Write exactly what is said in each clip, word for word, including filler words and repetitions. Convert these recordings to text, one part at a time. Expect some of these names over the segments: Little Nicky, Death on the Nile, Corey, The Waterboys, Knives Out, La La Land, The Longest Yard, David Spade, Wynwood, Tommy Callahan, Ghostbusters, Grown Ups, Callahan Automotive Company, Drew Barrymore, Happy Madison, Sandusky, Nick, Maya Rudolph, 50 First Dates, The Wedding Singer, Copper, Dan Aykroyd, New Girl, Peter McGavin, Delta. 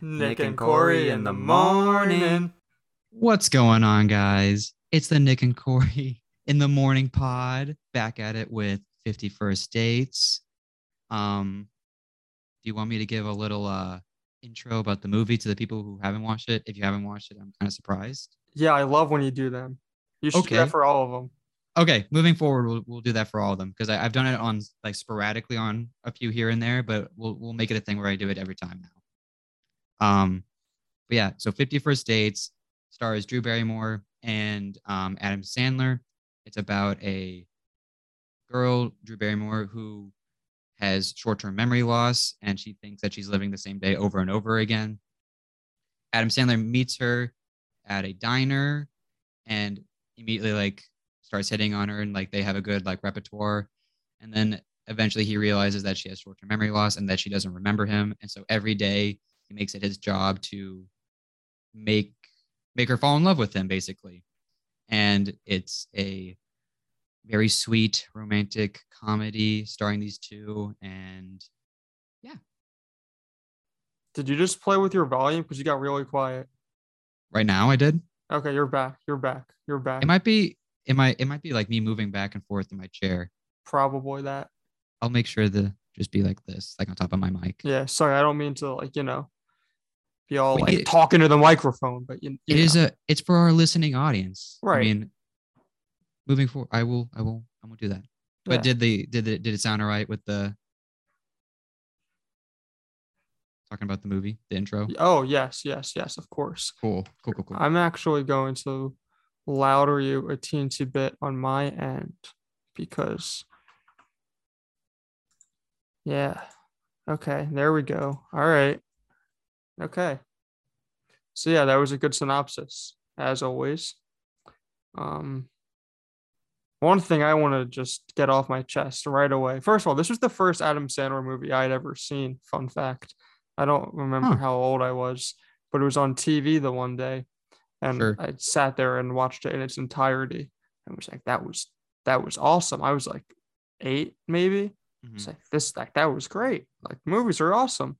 Nick and Corey in the morning. What's going on, guys? It's the Nick and Corey in the morning pod. Back at it with fifty First Dates. Um, do you want me to give a little uh, intro about the movie to the people who haven't watched it? If you haven't watched it, I'm kind of surprised. Yeah, I love when you do them. You should okay. do that for all of them. Okay, moving forward, we'll we'll do that for all of them because I've done it on like sporadically on a few here and there, but we'll we'll make it a thing where I do it every time now. Um, but yeah, so fifty First Dates stars Drew Barrymore and um, Adam Sandler. It's about a girl, Drew Barrymore, who has short-term memory loss, and she thinks that she's living the same day over and over again. Adam Sandler meets her at a diner and immediately like starts hitting on her, and like they have a good like repertoire, and then eventually he realizes that she has short-term memory loss and that she doesn't remember him, and so every day he makes it his job to make make her fall in love with him basically. And it's a very sweet romantic comedy starring these two, and yeah. Did you just play with your volume because you got really quiet? Right now I did. Okay, you're back. You're back. You're back. It might be It might it might be like me moving back and forth in my chair. Probably that. I'll make sure to just be like this, like on top of my mic. Yeah, sorry, I don't mean to like, you know, be all Wait, like it, talking to the microphone, but you, you it know. is a it's for our listening audience. Right. I mean, moving forward, I will I will I will do that. But yeah. did the did the, did it sound all right with the talking about the movie, the intro? Oh yes, yes, yes, of course. Cool, cool, cool, cool. I'm actually going to louder you a teensy bit on my end because yeah okay there we go all right okay so yeah that was a good synopsis as always. Um one thing I want to just get off my chest right away, first of all, this was the first Adam Sandler movie I had ever seen. Fun fact, I don't remember huh. how old I was, but it was on T V the one day. And sure. I sat there and watched it in its entirety and was like, that was, that was awesome. I was like eight, maybe. Mm-hmm. I was like, this, like, that was great. Like, movies are awesome.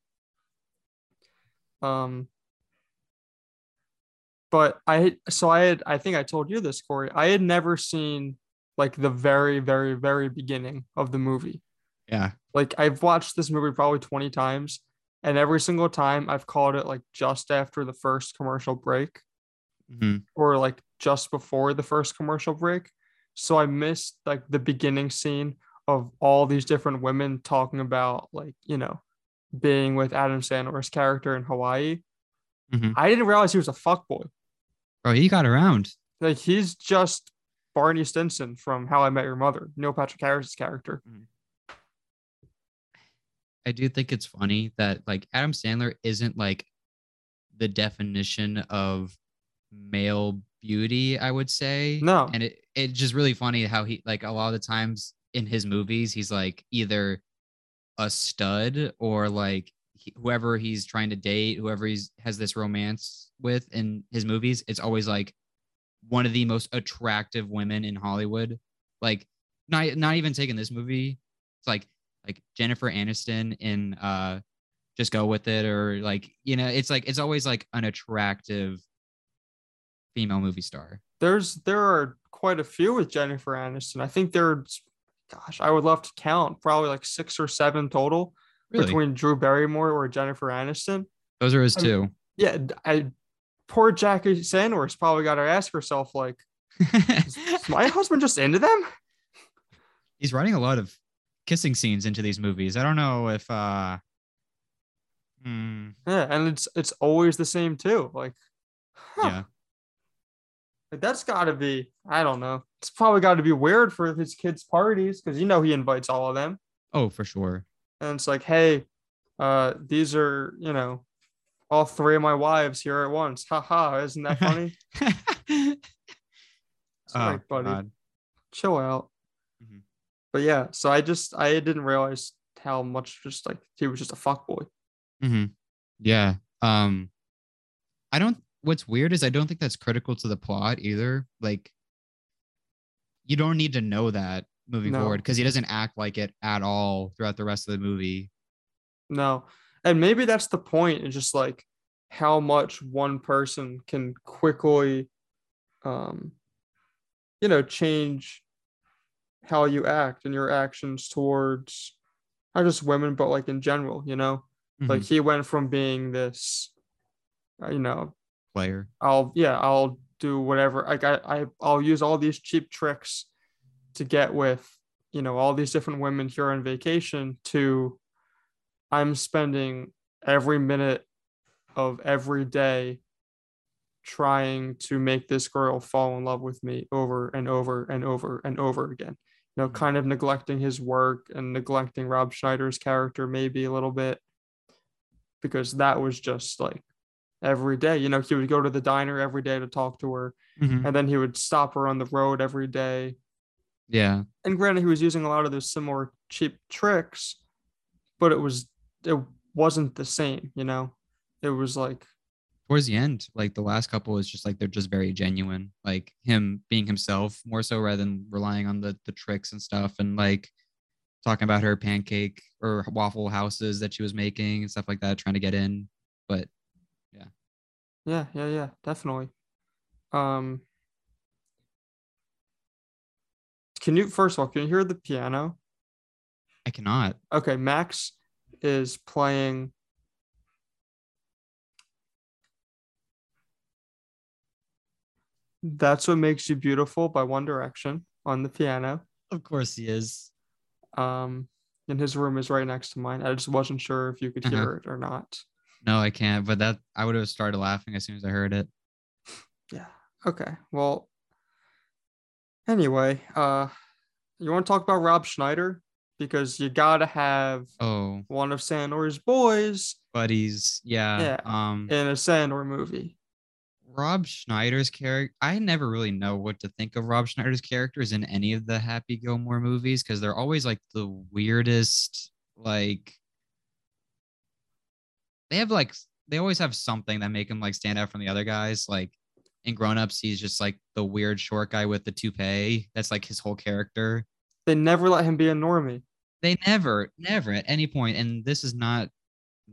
Um, but I, so I had, I think I told you this, Corey, I had never seen like the very, very, very beginning of the movie. Yeah. Like I've watched this movie probably twenty times, and every single time I've called it like just after the first commercial break. Mm-hmm. Or like just before the first commercial break. So I missed like the beginning scene of all these different women talking about like, you know, being with Adam Sandler's character in Hawaii. Mm-hmm. I didn't realize he was a fuckboy. Bro, he got around. Like he's just Barney Stinson from How I Met Your Mother, Neil Patrick Harris's character. I do think it's funny that like Adam Sandler isn't like the definition of male beauty, I would say. No. And it it's just really funny how he like a lot of the times in his movies he's like either a stud or like he, whoever he's trying to date, whoever he's has this romance with in his movies, it's always like one of the most attractive women in Hollywood. Like not not even taking this movie. It's like like Jennifer Aniston in uh Just Go With It, or like, you know, it's like it's always like an attractive female movie star. There's there are quite a few with Jennifer Aniston. I think there's, gosh, I would love to count, probably like six or seven total. Really? Between Drew Barrymore or Jennifer Aniston. Those are his I two. Mean, yeah, I poor Jackie Sanders probably got to ask herself like, is, is my husband just into them? He's writing a lot of kissing scenes into these movies. I don't know if. uh hmm. Yeah, and it's it's always the same too. Like, huh. yeah. Like that's got to be, I don't know. It's probably got to be weird for his kids' parties because, you know, he invites all of them. Oh, for sure. And it's like, hey, uh, these are, you know, all three of my wives here at once. Ha ha. Isn't that funny? Sorry, oh, buddy. God. Chill out. Mm-hmm. But yeah, so I just, I didn't realize how much just like he was just a fuckboy. Mm-hmm. Yeah. Um, I don't. What's weird is I don't think that's critical to the plot either. Like, you don't need to know that moving no. forward because he doesn't act like it at all throughout the rest of the movie. No. And maybe that's the point. It's just like how much one person can quickly, um, you know, change how you act and your actions towards not just women, but like in general, you know, mm-hmm. like he went from being this, uh, you know, player. I'll, yeah, I'll do whatever. Like I, I, I'll use all these cheap tricks to get with, you know, all these different women here on vacation to I'm spending every minute of every day trying to make this girl fall in love with me over and over and over and over again, you know, kind of neglecting his work and neglecting Rob Schneider's character maybe a little bit, because that was just like every day, you know, he would go to the diner every day to talk to her, mm-hmm. and then he would stop her on the road every day. Yeah. And granted, he was using a lot of those similar cheap tricks, but it was, it wasn't the same, you know, it was like, towards the end, like the last couple is just like, they're just very genuine, like him being himself more so rather than relying on the the tricks and stuff, and like talking about her pancake or waffle houses that she was making and stuff like that, trying to get in. But yeah. Yeah. Yeah. Yeah. Definitely. Um, can you, first of all, can you hear the piano? I cannot. Okay. Max is playing. That's What Makes You Beautiful by One Direction on the piano. Of course he is. Um, and his room is right next to mine. I just wasn't sure if you could hear uh-huh. it or not. No, I can't. But that I would have started laughing as soon as I heard it. Yeah. Okay. Well, anyway, uh, you want to talk about Rob Schneider? Because you got to have oh. one of Sandler's boys. Buddies. Yeah. yeah um, in a Sandler movie. Rob Schneider's character, I never really know what to think of Rob Schneider's characters in any of the Happy Gilmore movies, because they're always like the weirdest, like they have like they always have something that make him like stand out from the other guys. Like in Grown Ups, he's just like the weird short guy with the toupee. That's like his whole character. They never let him be a normie. They never, never at any point. And this is not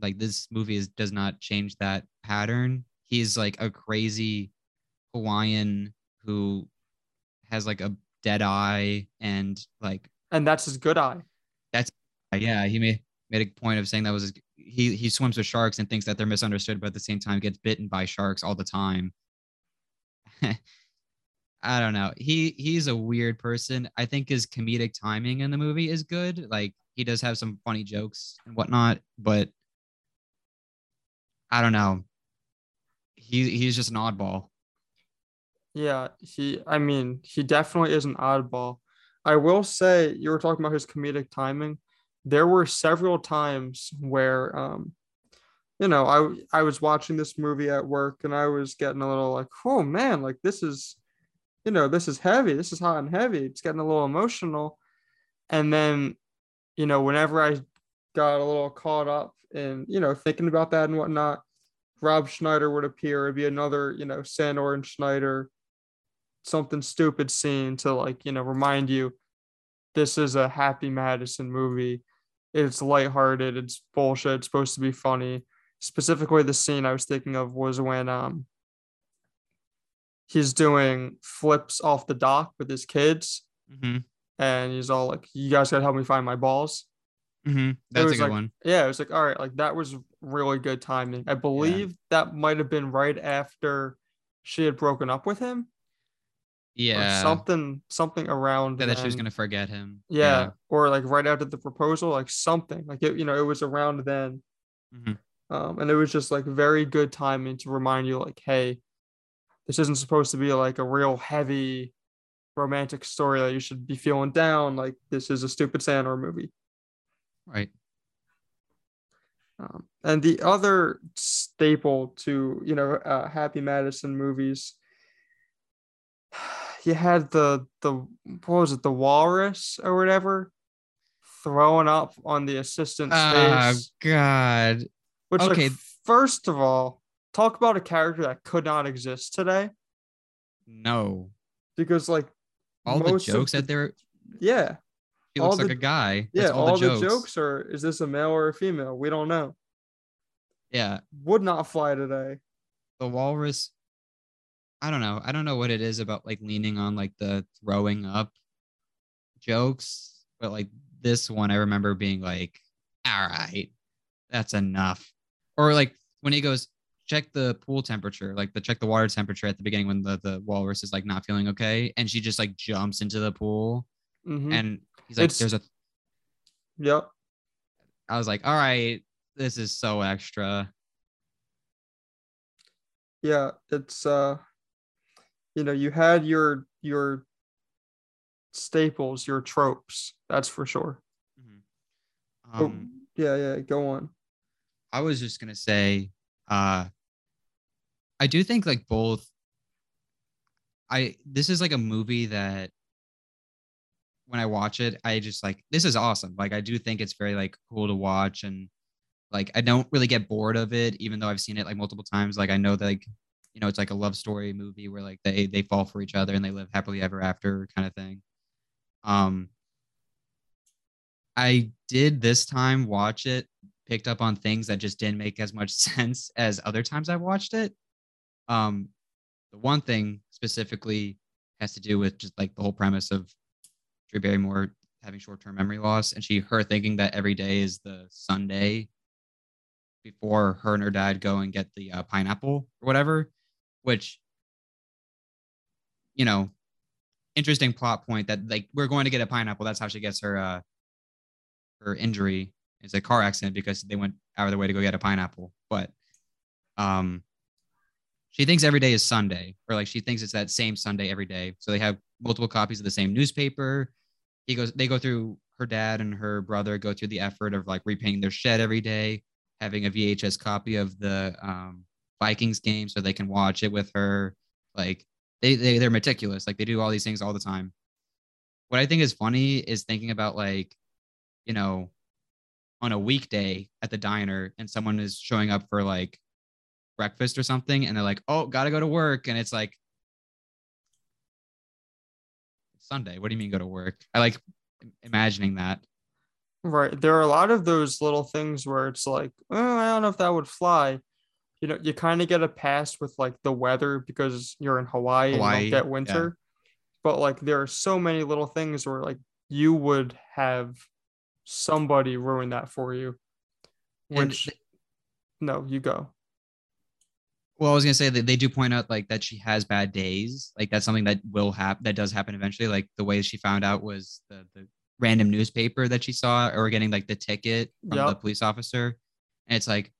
like this movie is, does not change that pattern. He's like a crazy Hawaiian who has like a dead eye and like, and that's his good eye. That's yeah. He made made a point of saying that was his, he he swims with sharks and thinks that they're misunderstood, but at the same time gets bitten by sharks all the time. I don't know. He he's a weird person. I think his comedic timing in the movie is good. Like he does have some funny jokes and whatnot, but I don't know. He he's just an oddball. Yeah, he. I mean, he definitely is an oddball. I will say, you were talking about his comedic timing. There were several times where, um, you know, I I was watching this movie at work and I was getting a little like, oh man, like this is, you know, this is heavy. This is hot and heavy. It's getting a little emotional. And then, you know, whenever I got a little caught up in, you know, thinking about that and whatnot, Rob Schneider would appear. It'd be another, you know, Sandor and Schneider, something stupid scene to like, you know, remind you, this is a Happy Madison movie. It's lighthearted. It's bullshit. It's supposed to be funny. Specifically, the scene I was thinking of was when um he's doing flips off the dock with his kids, mm-hmm. and he's all like, "You guys gotta help me find my balls." Mm-hmm. That's a good like, one. Yeah, it was like, all right, like that was really good timing. I believe yeah. that might have been right after she had broken up with him. Yeah, or something, something around yeah, that she was gonna forget him. Yeah. yeah, or like right after the proposal, like something like it. You know, it was around then, mm-hmm. um, and it was just like very good timing to remind you, like, hey, this isn't supposed to be like a real heavy romantic story that you should be feeling down. Like this is a stupid Sandler movie. Right. Um, and the other staple to, you know, uh, Happy Madison movies, you had the, the, what was it, the walrus or whatever, throwing up on the assistant's oh, face. Oh, God. Which, okay. like, first of all, talk about a character that could not exist today. No. Because, like, all the jokes that they're. Yeah. He looks all like the, a guy. That's yeah, all, all the, jokes. the jokes are, is this a male or a female? We don't know. Yeah. Would not fly today. The walrus, I don't know. I don't know what it is about like leaning on like the throwing up jokes, but like this one I remember being like, all right, that's enough. Or like when he goes, check the pool temperature, like the check the water temperature at the beginning when the, the walrus is like not feeling okay. And she just like jumps into the pool mm-hmm. and he's like, it's, there's a. Yep. I was like, all right, this is so extra. Yeah. It's, uh, you know, you had your, your staples, your tropes. That's for sure. Mm-hmm. Um, oh, yeah. Yeah. Go on. I was just going to say, uh I do think like both I this is like a movie that when I watch it I just like this is awesome, like I do think it's very like cool to watch and like I don't really get bored of it even though I've seen it like multiple times. Like I know that like you know it's like a love story movie where like they they fall for each other and they live happily ever after kind of thing. um I did this time watch it picked up on things that just didn't make as much sense as other times I watched it. Um, the one thing specifically has to do with just like the whole premise of Drew Barrymore having short-term memory loss and she, her thinking that every day is the Sunday before her and her dad go and get the uh, pineapple or whatever, which, you know, interesting plot point that like, we're going to get a pineapple. That's how she gets her, uh, her injury. It's a car accident because they went out of their way to go get a pineapple. But um, she thinks every day is Sunday, or like she thinks it's that same Sunday every day. So they have multiple copies of the same newspaper. He goes, they go through, her dad and her brother go through the effort of like repainting their shed every day, having a V H S copy of the um, Vikings game so they can watch it with her. Like they, they they're meticulous. Like they do all these things all the time. What I think is funny is thinking about like, you know, on a weekday at the diner and someone is showing up for like breakfast or something and they're like, oh, gotta go to work. And it's like, it's Sunday. What do you mean go to work? I like imagining that. Right. There are a lot of those little things where it's like, oh, I don't know if that would fly. You know, you kind of get a pass with like the weather because you're in Hawaii, Hawaii and you don't get winter. Yeah. But like there are so many little things where like you would have somebody ruined that for you. Which they, no, you go. Well, I was gonna say that they do point out like that she has bad days. Like that's something that will happen, that does happen eventually. Like the way she found out was the, the random newspaper that she saw, or getting like the ticket from yep. the police officer. And it's like,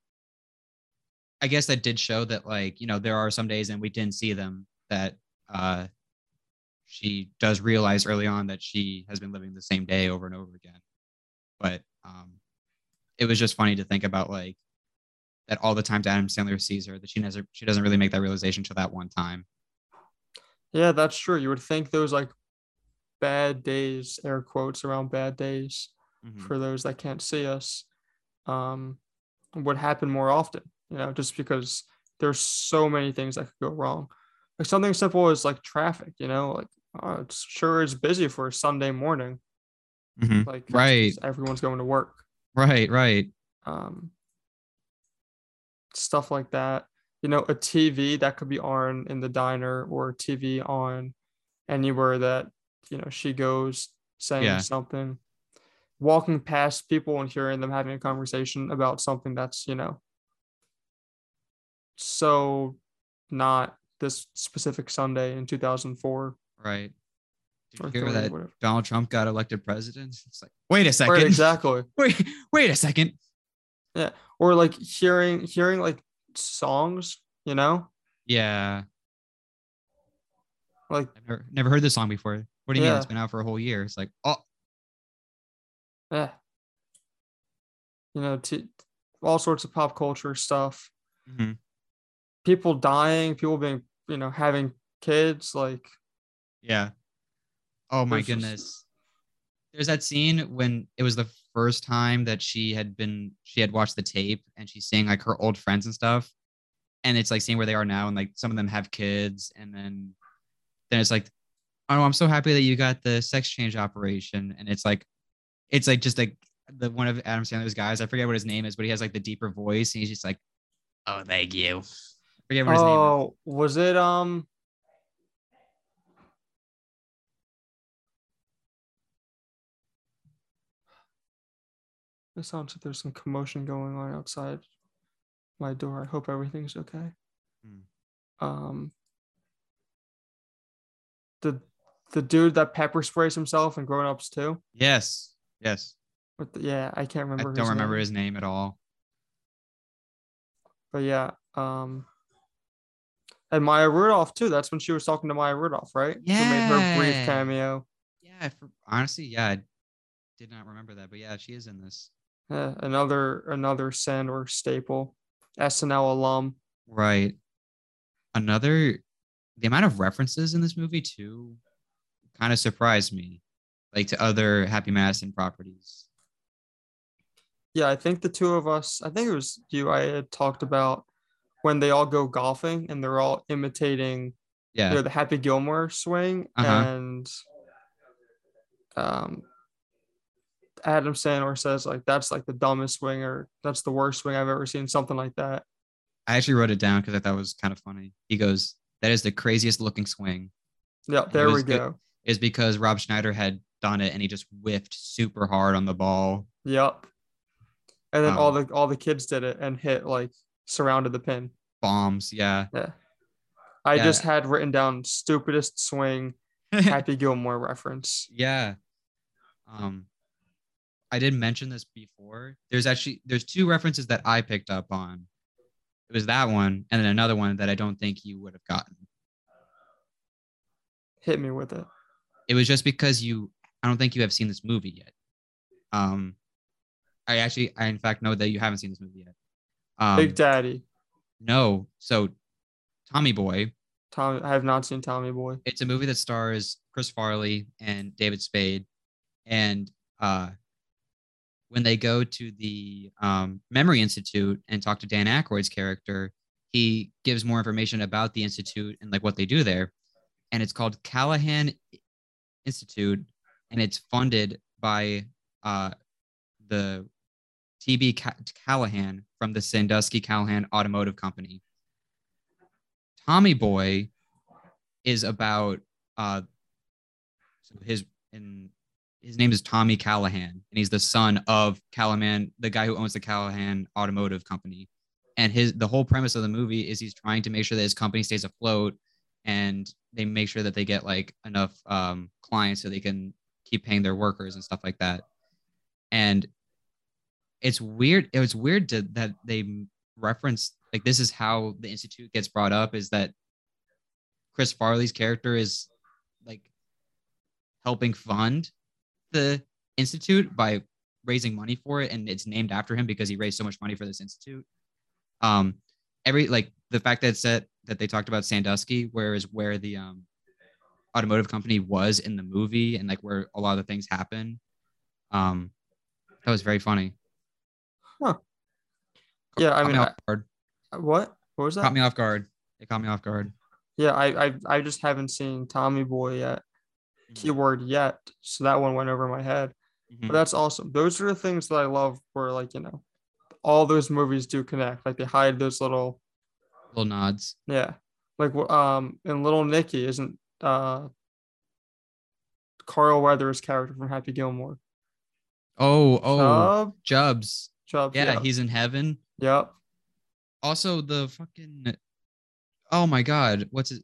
I guess that did show that like, you know, there are some days and we didn't see them that uh she does realize early on that she has been living the same day over and over again. But um, it was just funny to think about, like, that all the times Adam Sandler sees her, that she doesn't, she doesn't really make that realization till that one time. Yeah, that's true. You would think those, like, bad days, air quotes around bad days, mm-hmm. for those that can't see us, um, would happen more often, you know, just because there's so many things that could go wrong. Like, something simple as, like, traffic, you know? Like, oh, it sure is busy for a Sunday morning. Mm-hmm. Like right, everyone's going to work. Right, right. Um, stuff like that. You know, a T V that could be on in the diner, or a T V on anywhere that you know she goes, saying yeah. something, walking past people and hearing them having a conversation about something that's you know so not this specific Sunday in two thousand four. Right. Did you hear that Donald Trump got elected president? It's like, wait a second. Right, exactly. Wait, wait a second. Yeah. Or like hearing, hearing like songs, you know? Yeah. Like I've never, never heard this song before. What do you yeah. mean? It's been out for a whole year. It's like, oh. Yeah. You know, t- all sorts of pop culture stuff. Mm-hmm. People dying, people being, you know, having kids, like. Yeah. Oh my goodness. There's that scene when it was the first time that she had been, she had watched the tape and she's seeing like her old friends and stuff. And it's like seeing where they are now. And like some of them have kids. And then, then it's like, oh, I'm so happy that you got the sex change operation. And it's like, it's like just like the one of Adam Sandler's guys. I forget what his name is, but he has like the deeper voice. And he's just like, Oh, thank you. Forget what his name was. Oh, was it um? It sounds like there's some commotion going on outside my door. I hope everything's okay. Hmm. Um, the the dude that pepper sprays himself in Grown Ups too. Yes. Yes. But the, yeah, I can't remember. I his don't name. remember his name at all. But yeah, um, and Maya Rudolph too. That's when she was talking to Maya Rudolph, right? Yeah. Who made her brief cameo. Yeah. For, honestly, yeah, I did not remember that, but yeah, she is in this. Yeah, another another Sandler staple, S N L alum. Right. Another. The amount of references in this movie too, kind of surprised me, like to other Happy Madison properties. Yeah, I think the two of us, I think it was you, I had talked about when they all go golfing and they're all imitating yeah. you know, the Happy Gilmore swing uh-huh. and um, Adam Sandler says, like, that's like the dumbest swing or that's the worst swing I've ever seen, something like that. I actually wrote it down because I thought it was kind of funny. He goes, that is the craziest looking swing. Yeah, there we go. Is because Rob Schneider had done it and he just whiffed super hard on the ball. Yep. And then um, all the all the kids did it and hit, like, surrounded the pin. Bombs, yeah. Yeah. I yeah. just had written down stupidest swing, Happy Gilmore reference. Yeah. Um, I did mention this before. There's actually, there's two references that I picked up on. It was that one and then another one that I don't think you would have gotten. Hit me with it. It was just because you, I don't think you have seen this movie yet. Um. I actually, I in fact know that you haven't seen this movie yet. Um, Big Daddy. No. So Tommy Boy. Tommy, I have not seen Tommy Boy. It's a movie that stars Chris Farley and David Spade. And uh, when they go to the um, Memory Institute and talk to Dan Aykroyd's character, he gives more information about the Institute and like what they do there. And it's called Callahan Institute. And it's funded by uh, the T B Callahan from the Sandusky Callahan Automotive Company. Tommy Boy is about uh, so his and his name is Tommy Callahan, and he's the son of Callahan, the guy who owns the Callahan Automotive Company. And his the whole premise of the movie is he's trying to make sure that his company stays afloat, and they make sure that they get like enough um, clients so they can keep paying their workers and stuff like that. And it's weird. It was weird to, that they referenced, like, this is how the Institute gets brought up, is that Chris Farley's character is like helping fund the Institute by raising money for it. And it's named after him because he raised so much money for this Institute. Um, every, like the fact that it said that they talked about Sandusky, where is where the um, automotive company was in the movie and like where a lot of the things happen. Um, That was very funny. Huh. Yeah, I mean, me I, what? What was that? Caught me off guard. It caught me off guard. Yeah, I, I, I just haven't seen Tommy Boy yet. Mm-hmm. Keyword yet. So that one went over my head. Mm-hmm. But that's awesome. Those are the things that I love. Where like you know, all those movies do connect. Like they hide those little, little nods. Yeah, like um, in Little Nicky, isn't uh, Carl Weathers' character from Happy Gilmore? Oh, oh, Chubbs. Chubbs. Yeah, yeah, he's in heaven. Yep. Also, the fucking. Oh my God, what's it?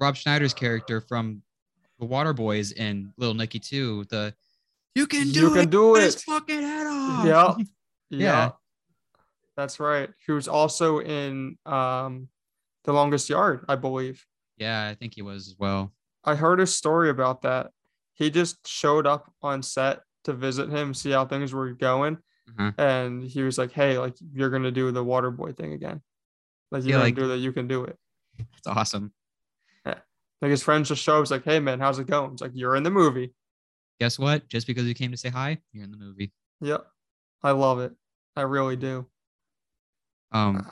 Rob Schneider's character from The Waterboys in Little Nicky two. The you can do you can it. Do it. His fucking head off. Yep. Yeah. Yeah. That's right. He was also in um, The Longest Yard, I believe. Yeah, I think he was as well. I heard a story about that. He just showed up on set to visit him, see how things were going. Uh-huh. And he was like, hey, like you're going to do the Waterboy thing again. Like you're yeah, going like, to do that. You can do it. That's awesome. Yeah. Like his friends just show up. It's like, hey man, how's it going? It's like, you're in the movie. Guess what? Just because you came to say hi, you're in the movie. Yep. I love it. I really do. Um,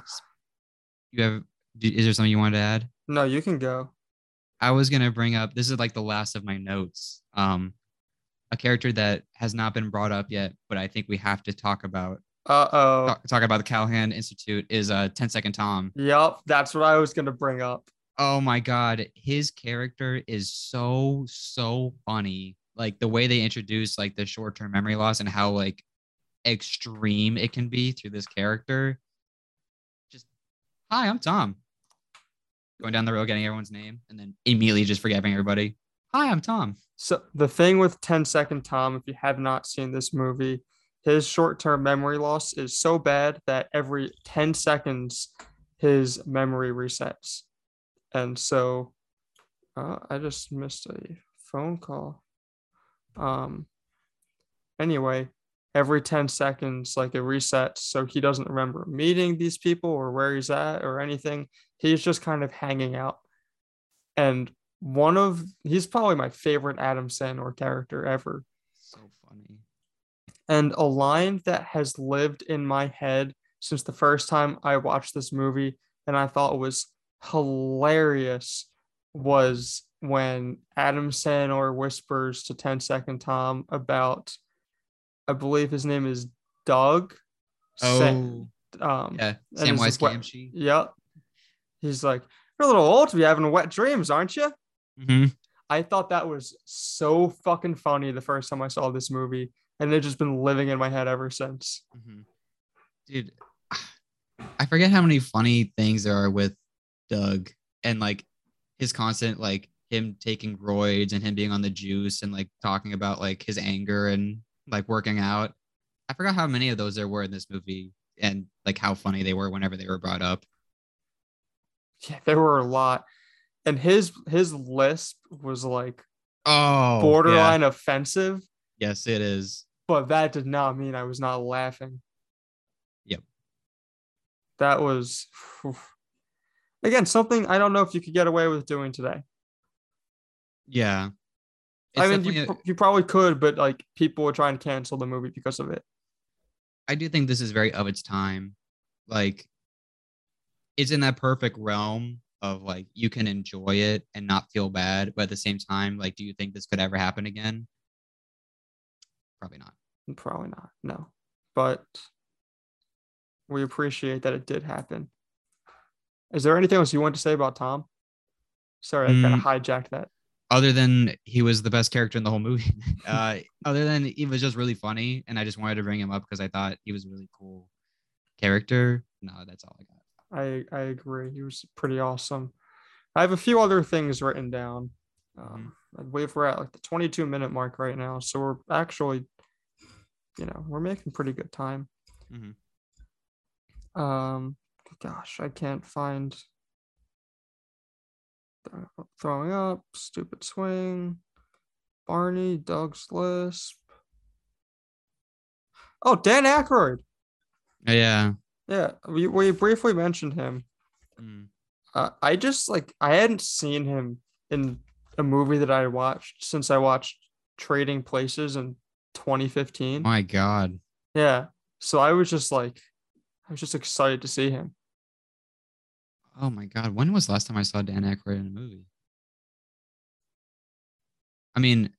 you have, is there something you wanted to add? No, you can go. I was going to bring up, this is like the last of my notes. Um, A character that has not been brought up yet, but I think we have to talk about Uh-oh. Talk, talking about the Callahan Institute is uh, ten second Tom. Yep, that's what I was going to bring up. Oh my God. His character is so, so funny. Like the way they introduce like the short-term memory loss and how like extreme it can be through this character. Just, hi, I'm Tom. Going down the road, getting everyone's name, and then immediately just forgetting everybody. Hi, I'm Tom. So the thing with ten second Tom, if you have not seen this movie, his short-term memory loss is so bad that every ten seconds, his memory resets. And so uh, I just missed a phone call. Um. Anyway, every ten seconds, like it resets. So he doesn't remember meeting these people or where he's at or anything. He's just kind of hanging out. And one of, he's probably my favorite Adam Sandler character ever. So funny. And a line that has lived in my head since the first time I watched this movie and I thought was hilarious was when Adam Sandler whispers to ten second Tom about, I believe his name is Doug. Oh, Sam, um, yeah. Samwise Gamgee. Yep. He's like, you're a little old to be having wet dreams, aren't you? Mm-hmm. I thought that was so fucking funny the first time I saw this movie. And they've just been living in my head ever since. Mm-hmm. Dude, I forget how many funny things there are with Doug and like his constant, like him taking roids and him being on the juice and like talking about like his anger and like working out. I forgot how many of those there were in this movie and like how funny they were whenever they were brought up. Yeah, there were a lot. And his, his lisp was like, oh, borderline yeah. offensive. Yes, it is. But that did not mean I was not laughing. Yep. That was, again, something I don't know if you could get away with doing today. Yeah. It's I mean, you, a, you probably could, but like people would try and cancel the movie because of it. I do think this is very of its time. Like, it's in that perfect realm of like, you can enjoy it and not feel bad. But at the same time, like, do you think this could ever happen again? Probably not. Probably not. No. But we appreciate that it did happen. Is there anything else you want to say about Tom? Sorry, I mm, kind of hijacked that. Other than he was the best character in the whole movie. Uh, other than he was just really funny. And I just wanted to bring him up because I thought he was a really cool character. No, that's all I got. I, I agree. He was pretty awesome. I have a few other things written down. Um, I believe we're at like the twenty-two minute mark right now. So we're actually, you know, we're making pretty good time. Mm-hmm. Um, gosh, I can't find throwing up, stupid swing, Barney, Doug's lisp. Oh, Dan Aykroyd. Yeah. Yeah. We, we briefly mentioned him. Mm. Uh, I just like, I hadn't seen him in a movie that I watched since I watched Trading Places in twenty fifteen. My God. Yeah. So I was just like, I was just excited to see him. Oh my God. When was the last time I saw Dan Aykroyd in a movie? I mean,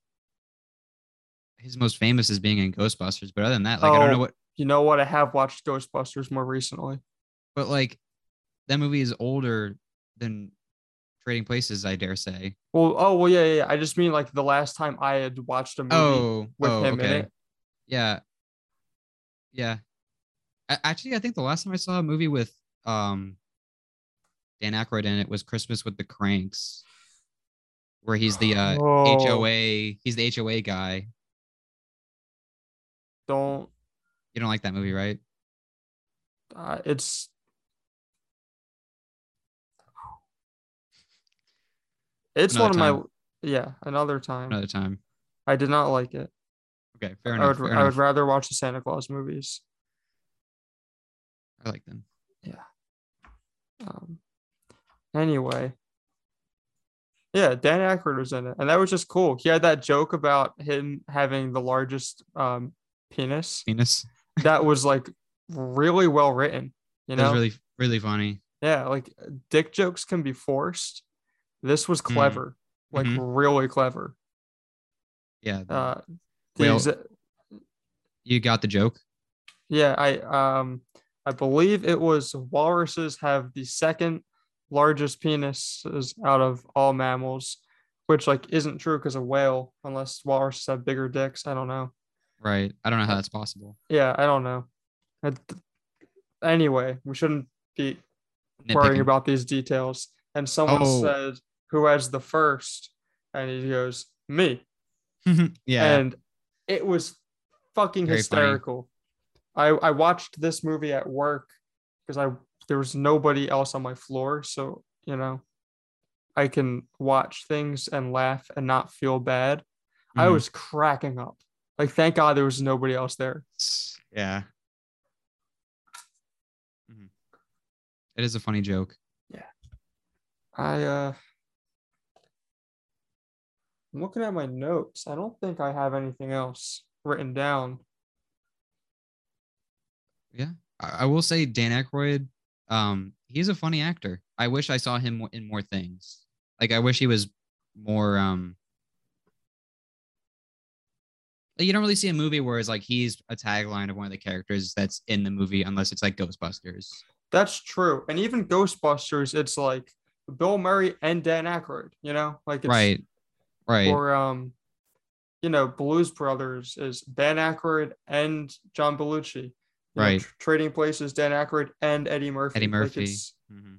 his most famous is being in Ghostbusters, but other than that, like, oh, I don't know what, you know what? I have watched Ghostbusters more recently, but like that movie is older than Trading Places, I dare say. Well, oh, well, yeah, yeah, yeah. I just mean like the last time I had watched a movie oh, with oh, him okay. in it. Yeah. Yeah. I, actually, I think the last time I saw a movie with um, Dan Aykroyd in it was Christmas with the Cranks, where he's the uh, oh. H O A. He's the H O A guy. Don't. You don't like that movie, right? Uh, it's. It's another one of time. my, yeah, another time. Another time. I did not like it. Okay, fair enough. I would, fair I enough. would rather watch the Santa Claus movies. I like them. Yeah. Um. Anyway. Yeah, Dan Aykroyd was in it, and that was just cool. He had that joke about him having the largest um penis. Penis. That was like really well written. You know, it was really, really funny. Yeah, like dick jokes can be forced. This was clever, mm. like mm-hmm. really clever. Yeah. Uh, well, exa- you got the joke? Yeah, I um I believe it was walruses have the second largest penises out of all mammals, which like isn't true because a whale, unless walruses have bigger dicks. I don't know. Right. I don't know how that's possible. Yeah, I don't know. Anyway, we shouldn't be nitpicking, worrying about these details. And someone oh. said, who has the first? And he goes, me. Yeah. And it was fucking Very hysterical. Funny. I I watched this movie at work because I there was nobody else on my floor. So, you know, I can watch things and laugh and not feel bad. Mm-hmm. I was cracking up. Like, thank God there was nobody else there. Yeah. It is a funny joke. Yeah. I, uh, I'm looking at my notes. I don't think I have anything else written down. Yeah. I, I will say Dan Aykroyd, um, he's a funny actor. I wish I saw him in more things. Like, I wish he was more, um, like, you don't really see a movie where it's like he's a tagline of one of the characters that's in the movie, unless it's like Ghostbusters. That's true. And even Ghostbusters, it's like Bill Murray and Dan Aykroyd, you know? Like, it's, right, right. Or, um, you know, Blues Brothers is Dan Aykroyd and John Belushi. You right. know, Trading Places, Dan Aykroyd and Eddie Murphy. Eddie Murphy. Like, mm-hmm.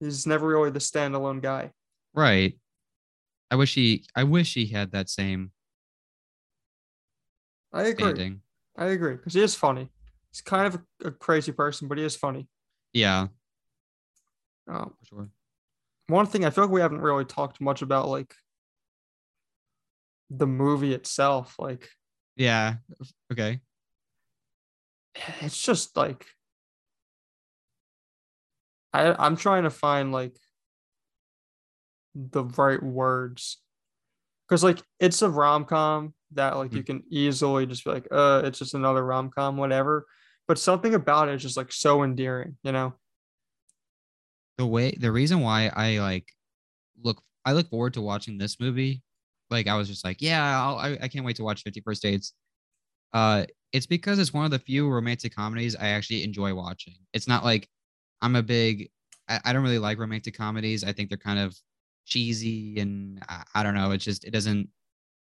He's never really the standalone guy. Right. I wish he, I wish he had that same I agree. Standing. I agree, because he is funny. He's kind of a crazy person, but he is funny. Yeah. Um, for sure. One thing I feel like we haven't really talked much about, like, the movie itself. Like, yeah. Okay. It's just like, I, I'm trying to find, like, the right words. Because, like, it's a rom-com that, like, mm-hmm. you can easily just be like, uh, it's just another rom-com, whatever. But something about it is just, like, so endearing, you know? The way, the reason why I, like, look, I look forward to watching this movie. Like, I was just like, yeah, I'll, I, I can't wait to watch fifty First Dates. Uh, it's because it's one of the few romantic comedies I actually enjoy watching. It's not like I'm a big, I, I don't really like romantic comedies. I think they're kind of cheesy and I, I don't know. It's just, it doesn't,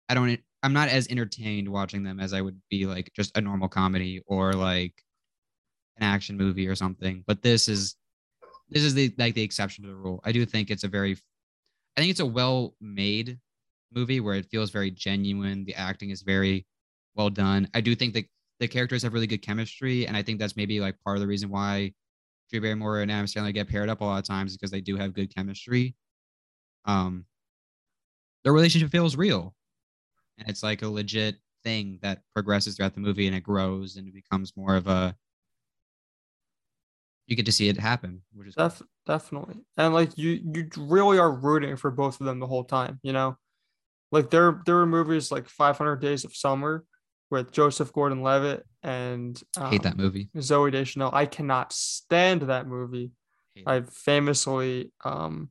I don't, I'm not as entertained watching them as I would be like just a normal comedy or like an action movie or something. But this is, this is the, like the exception to the rule. I do think it's a very, I think it's a well-made movie where it feels very genuine. The acting is very well done. I do think that the characters have really good chemistry. And I think that's maybe like part of the reason why Drew Barrymore and Adam Sandler get paired up a lot of times, because they do have good chemistry. Um, their relationship feels real. And it's like a legit thing that progresses throughout the movie and it grows and it becomes more of a, you get to see it happen. Which is Def- cool. Definitely. And like you, you really are rooting for both of them the whole time, you know, like there, there were movies like five hundred Days of Summer with Joseph Gordon-Levitt and um, I hate that movie. Zooey Deschanel. I cannot stand that movie. I, I famously um,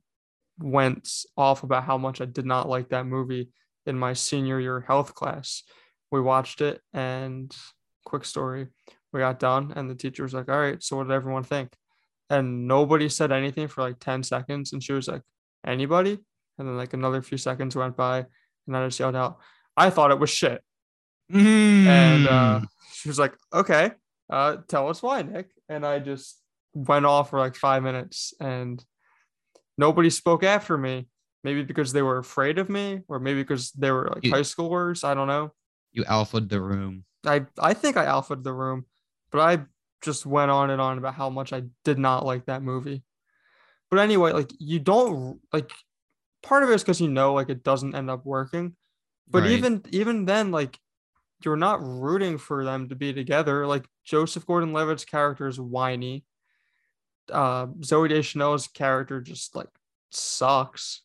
went off about how much I did not like that movie in my senior year health class. We watched it and quick story, we got done and the teacher was like, all right, so what did everyone think? And nobody said anything for like ten seconds. And she was like, anybody? And then like another few seconds went by and I just yelled out, I thought it was shit. Mm. And uh, she was like, okay, uh, tell us why, Nick. And I just went off for like five minutes and nobody spoke after me. Maybe because they were afraid of me, or maybe because they were like you, high schoolers. I don't know. You alpha'd the room. I, I think I alpha'd the room, but I just went on and on about how much I did not like that movie. But anyway, like you don't like part of it is because, you know, like it doesn't end up working. But right. even even then, like you're not rooting for them to be together. Like Joseph Gordon-Levitt's character is whiny. Uh, Zooey Deschanel's character just like sucks.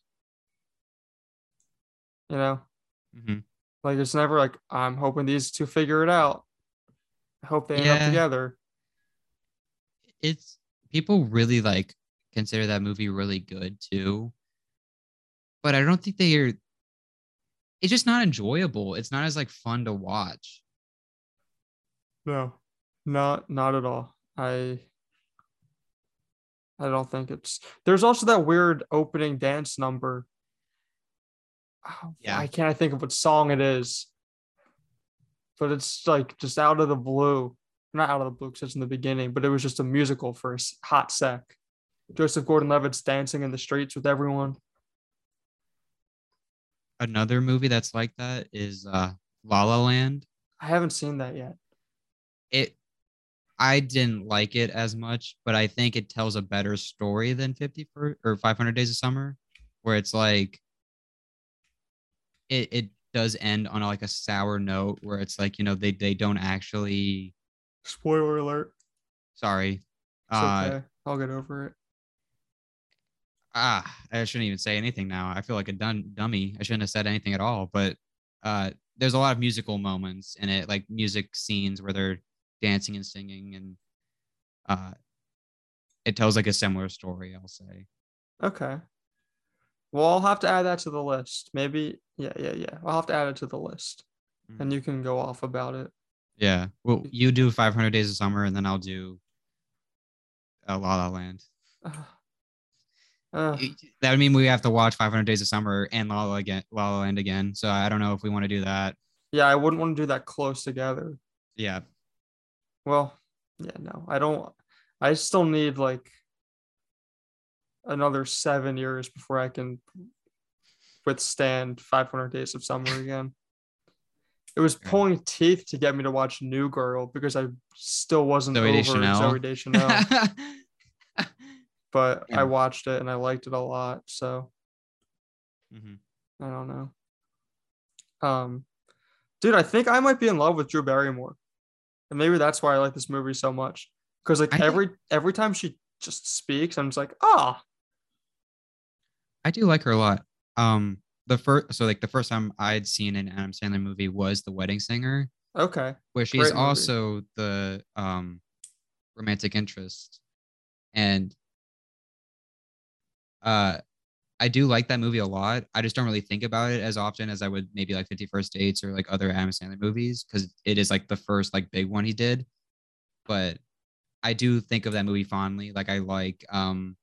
You know, mm-hmm. like it's never like I'm hoping these two figure it out. I hope they end yeah. up together. It's people really like consider that movie really good too, but I don't think they are. It's just not enjoyable. It's not as like fun to watch. No, Not, not at all. I, I don't think it's. There's also that weird opening dance number. Oh, yeah, I can't think of what song it is, but it's like just out of the blue. Not out of the blue because it's in the beginning, but it was just a musical for a hot sec. Joseph Gordon-Levitt's dancing in the streets with everyone. Another movie that's like that is uh, La La Land. I haven't seen that yet. It, I didn't like it as much, but I think it tells a better story than fifty or five hundred Days of Summer, where it's like it it does end on like a sour note, where it's like, you know, they they don't actually. Spoiler alert. Sorry. It's uh, okay. I'll get over it. Ah, I shouldn't even say anything now. I feel like a dun- dummy. I shouldn't have said anything at all. But uh, there's a lot of musical moments in it, like music scenes where they're dancing and singing, and uh, it tells like a similar story, I'll say. Okay. Well, I'll have to add that to the list. Maybe. Yeah, yeah, yeah. I'll have to add it to the list, mm-hmm. and you can go off about it. Yeah. Well, you do five hundred Days of Summer, and then I'll do uh, La La Land. Uh, that would mean we have to watch five hundred Days of Summer and La La, again, La La Land again. So I don't know if we want to do that. Yeah, I wouldn't want to do that close together. Yeah. Well, yeah, no, I don't. I still need like another seven years before I can withstand five hundred Days of Summer again. It was pulling teeth to get me to watch New Girl because I still wasn't Zooey over Deschanel. Zooey Deschanel. But yeah. I watched it and I liked it a lot. So mm-hmm. I don't know. Um, dude, I think I might be in love with Drew Barrymore. And maybe that's why I like this movie so much. Because like I every think... every time she just speaks, I'm just like, ah. Oh. I do like her a lot. Um, the first, so like the first time I'd seen an Adam Sandler movie was The Wedding Singer. Okay. Where she's Great also movie. the um romantic interest. And Uh, I do like that movie a lot. I just don't really think about it as often as I would maybe like fifty First Dates or like other Adam Sandler movies, because it is like the first like big one he did. But I do think of that movie fondly. Like I like um,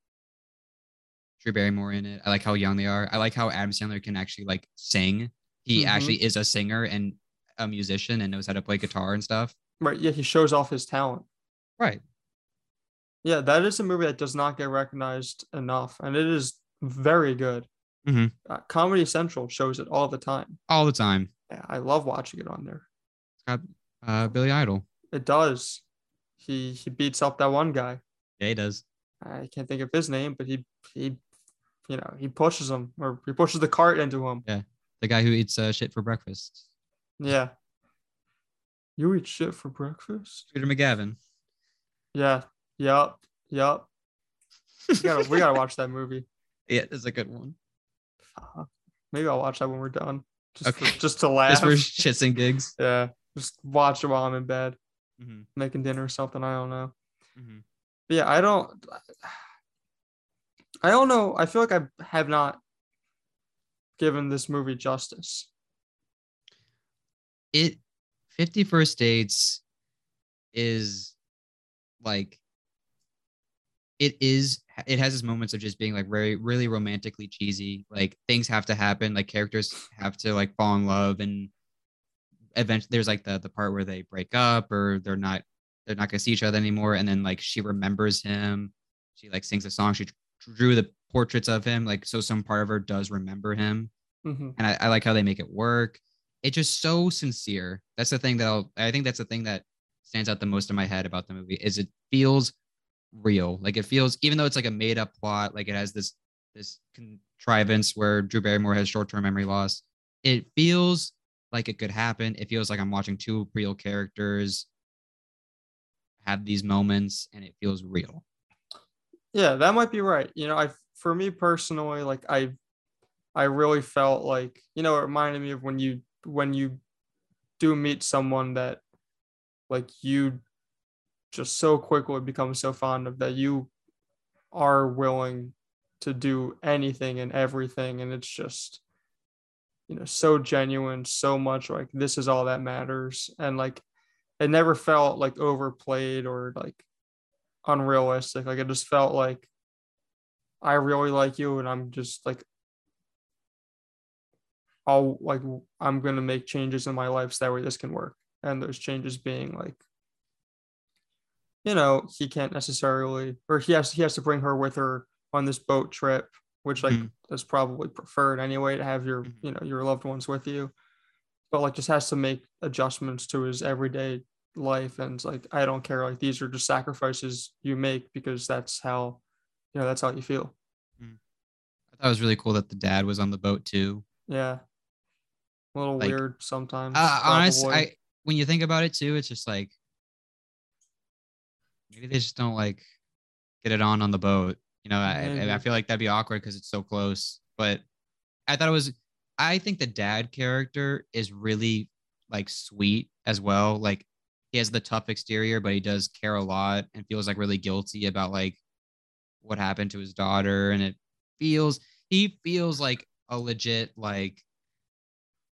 Drew Barrymore in it. I like how young they are. I like how Adam Sandler can actually like sing. He mm-hmm. actually is a singer and a musician and knows how to play guitar and stuff. Right. Yeah. He shows off his talent. Right. Yeah, that is a movie that does not get recognized enough, and it is very good. Mm-hmm. Uh, Comedy Central shows it all the time. All the time. Yeah, I love watching it on there. It's got uh, Billy Idol. It does. He he beats up that one guy. Yeah, he does. I can't think of his name, but he he, you know, he pushes him, or he pushes the cart into him. Yeah, the guy who eats uh, shit for breakfast. Yeah. You eat shit for breakfast? Peter McGavin. Yeah. Yup, yup. We gotta, we gotta watch that movie. Yeah, it's a good one. Uh, maybe I'll watch that when we're done. Just, okay. for, just to laugh. Just for shits and gigs. Yeah, just watch it while I'm in bed, mm-hmm. making dinner or something. I don't know. Mm-hmm. But yeah, I don't. I don't know. I feel like I have not given this movie justice. It fifty First Dates is like. It is. It has its moments of just being like very, really romantically cheesy. Like things have to happen. Like characters have to like fall in love, and eventually there's like the the part where they break up or they're not they're not gonna see each other anymore. And then like she remembers him. She like sings a song. She drew the portraits of him. Like so, some part of her does remember him. Mm-hmm. And I, I like how they make it work. It's just so sincere. That's the thing that I'll. I think that's the thing that stands out the most in my head about the movie is it feels. Real, like it feels, even though it's like a made-up plot, like it has this this contrivance where Drew Barrymore has short-term memory loss. It feels like it could happen. It feels like I'm watching two real characters have these moments, and it feels real. Yeah, that might be right. You know, I for me personally, like I, I really felt like, you know, it reminded me of when you when you do meet someone that like you. Just so quickly become so fond of that you are willing to do anything and everything. And it's just, you know, so genuine, so much like this is all that matters. And like, it never felt like overplayed or like unrealistic. Like it just felt like I really like you, and I'm just like, I'll like, I'm going to make changes in my life so that way this can work. And those changes being like, you know, he can't necessarily, or he has, he has to bring her with her on this boat trip, which like mm-hmm. is probably preferred anyway to have your, you know, your loved ones with you, but like just has to make adjustments to his everyday life. And like, I don't care, like these are just sacrifices you make because that's how, you know, that's how you feel. Mm. I thought it was really cool that the dad was on the boat too. Yeah. A little like, weird sometimes. Uh, honestly, I, when you think about it too, it's just like, maybe they just don't like get it on on the boat. You know, I, I feel like that'd be awkward because it's so close. But I thought it was, I think the dad character is really like sweet as well. Like he has the tough exterior, but he does care a lot and feels like really guilty about like what happened to his daughter. And it feels, he feels like a legit, like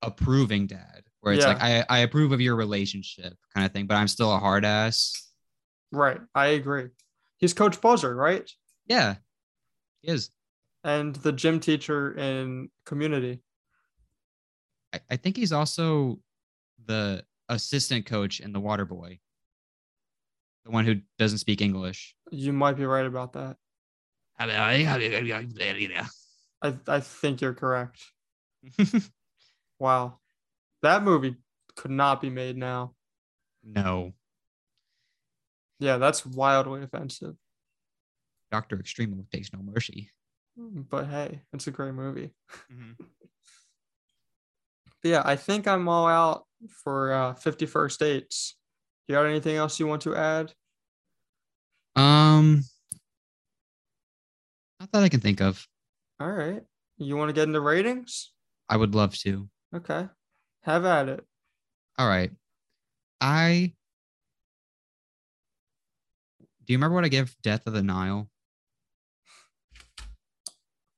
approving dad where it's yeah. like, I, I approve of your relationship kind of thing, but I'm still a hard ass. Right. I agree. He's Coach Buzzer, right? Yeah, he is. And the gym teacher in Community. I, I think he's also the assistant coach in The Waterboy. The one who doesn't speak English. You might be right about that. I, I think you're correct. Wow. That movie could not be made now. No. Yeah, that's wildly offensive. Doctor Extremo takes no mercy. But hey, it's a great movie. Mm-hmm. Yeah, I think I'm all out for uh, fifty First Dates. You got anything else you want to add? Um, not that I can think of. All right. You want to get into ratings? I would love to. Okay. Have at it. All right. I... Do you remember what I gave Death of the Nile?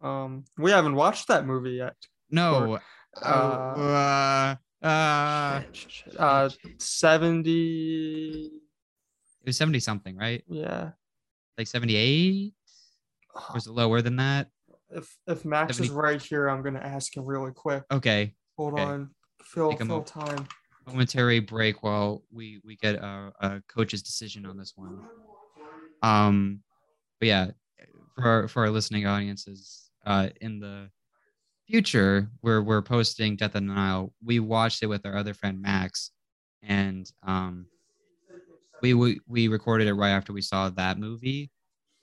Um, we haven't watched that movie yet. No. Or, uh, uh, uh, shit, shit, uh, shit. seventy. It was seventy something, right? Yeah. Like seventy-eight? Was it lower than that? If if Max seventy is right here, I'm going to ask him really quick. Okay. Hold okay. on. Fill, fill mo- time. Momentary break while we, we get a, a coach's decision on this one. Um, but yeah, for our, for our listening audiences, uh, in the future where we're posting Death on the Nile, we watched it with our other friend Max, and um, we, we we recorded it right after we saw that movie,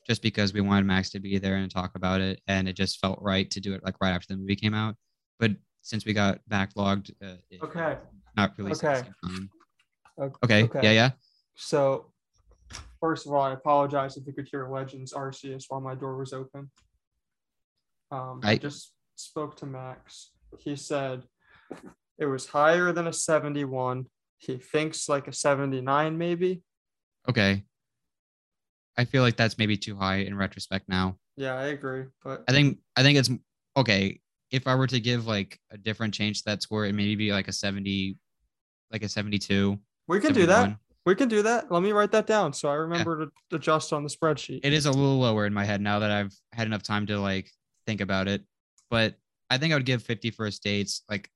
just because we wanted Max to be there and talk about it, and it just felt right to do it like right after the movie came out. But since we got backlogged, uh, it okay, not really okay. At the same time. Okay, okay, yeah, yeah. So. First of all, I apologize if you could hear Legends Arceus while my door was open. Um, I... I just spoke to Max. He said it was higher than a seventy-one. He thinks like a seventy-nine, maybe. Okay. I feel like that's maybe too high in retrospect now. Yeah, I agree. But I think I think it's okay. If I were to give like a different change to that score, it maybe be like a seventy, like a seventy-two. We could do that. We can do that. Let me write that down so I remember yeah. to adjust on the spreadsheet. It is a little lower in my head now that I've had enough time to like think about it. But I think I would give fifty First Dates like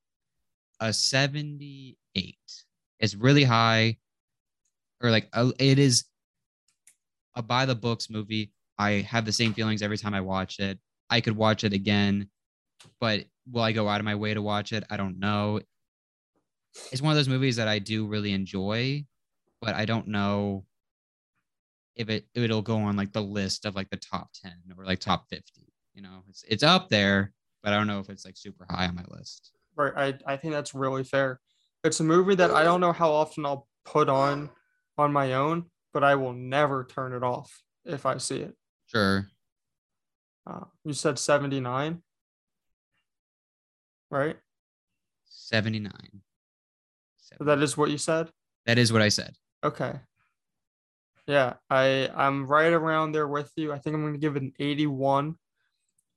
a seventy-eight. It's really high, or like a, it is a by the books movie. I have the same feelings every time I watch it. I could watch it again, but will I go out of my way to watch it? I don't know. It's one of those movies that I do really enjoy, but I don't know if it it'll go on like the list of like the top ten or like top fifty. You know, it's it's up there, but I don't know if it's like super high on my list. Right. I, I think that's really fair. It's a movie that I don't know how often I'll put on on my own, but I will never turn it off if I see it. Sure. Uh, you said seventy-nine, right? seventy-nine. So that is what you said? That is what I said. Okay. Yeah, I, I'm right around there with you. I think I'm going to give it an eighty-one.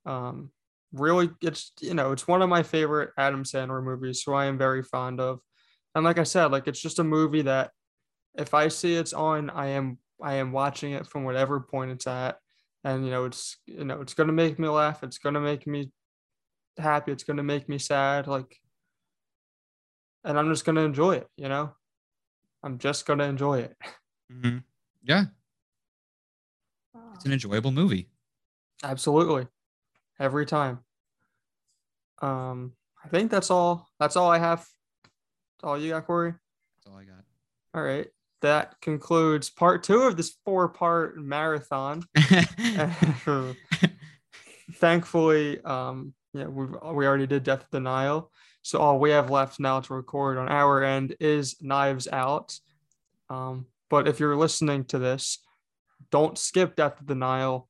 Um, really, it's, you know, it's one of my favorite Adam Sandler movies, so I am very fond of. And like I said, like, it's just a movie that if I see it's on, I am I am watching it from whatever point it's at. And, you know, it's, you know, it's going to make me laugh. It's going to make me happy. It's going to make me sad. Like, and I'm just going to enjoy it, you know, I'm just going to enjoy it. Mm-hmm. Yeah. Wow. It's an enjoyable movie. Absolutely. Every time. Um, I think that's all. That's all I have. That's all you got, Corey? That's all I got. All right. That concludes part two of this four-part marathon. Thankfully, um, yeah, we we already did Death on the Nile, so all we have left now to record on our end is Knives Out. Um, but if you're listening to this, don't skip Death on the Nile.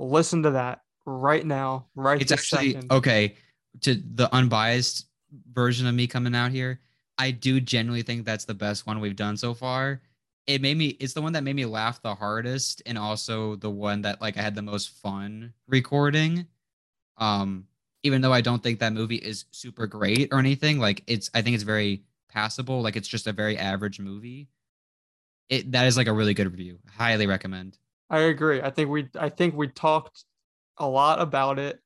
Listen to that right now, right It's actually, second. okay, to the unbiased version of me coming out here, I do genuinely think that's the best one we've done so far. It made me, it's the one that made me laugh the hardest, and also the one that, like, I had the most fun recording. Um, even though I don't think that movie is super great or anything, like, it's, I think it's very passable. Like, it's just a very average movie. It, that is like a really good review. Highly recommend. I agree. I think we, I think we talked a lot about it.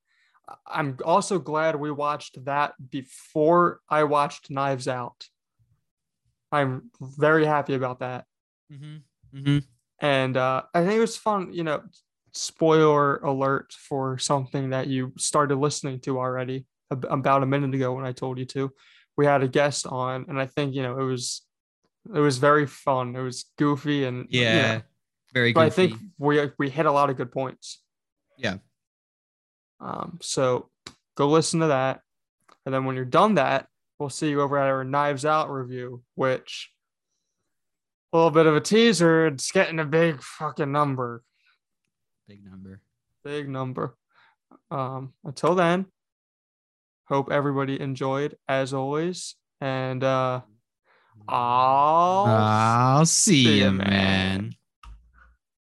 I'm also glad we watched that before I watched Knives Out. I'm very happy about that. Mm-hmm. Mm-hmm. And uh, I think it was fun, you know, spoiler alert for something that you started listening to already ab- about a minute ago when I told you to. We had a guest on, and I think, you know, it was it was very fun. It was goofy and yeah, you know, very goofy. But I think we we hit a lot of good points. Yeah. Um, so go listen to that. And then when you're done that, we'll see you over at our Knives Out review, which a little bit of a teaser. It's getting a big fucking number. Big number. Big number. Um, until then, hope everybody enjoyed as always. And, uh, I'll, I'll see, see you, man. man.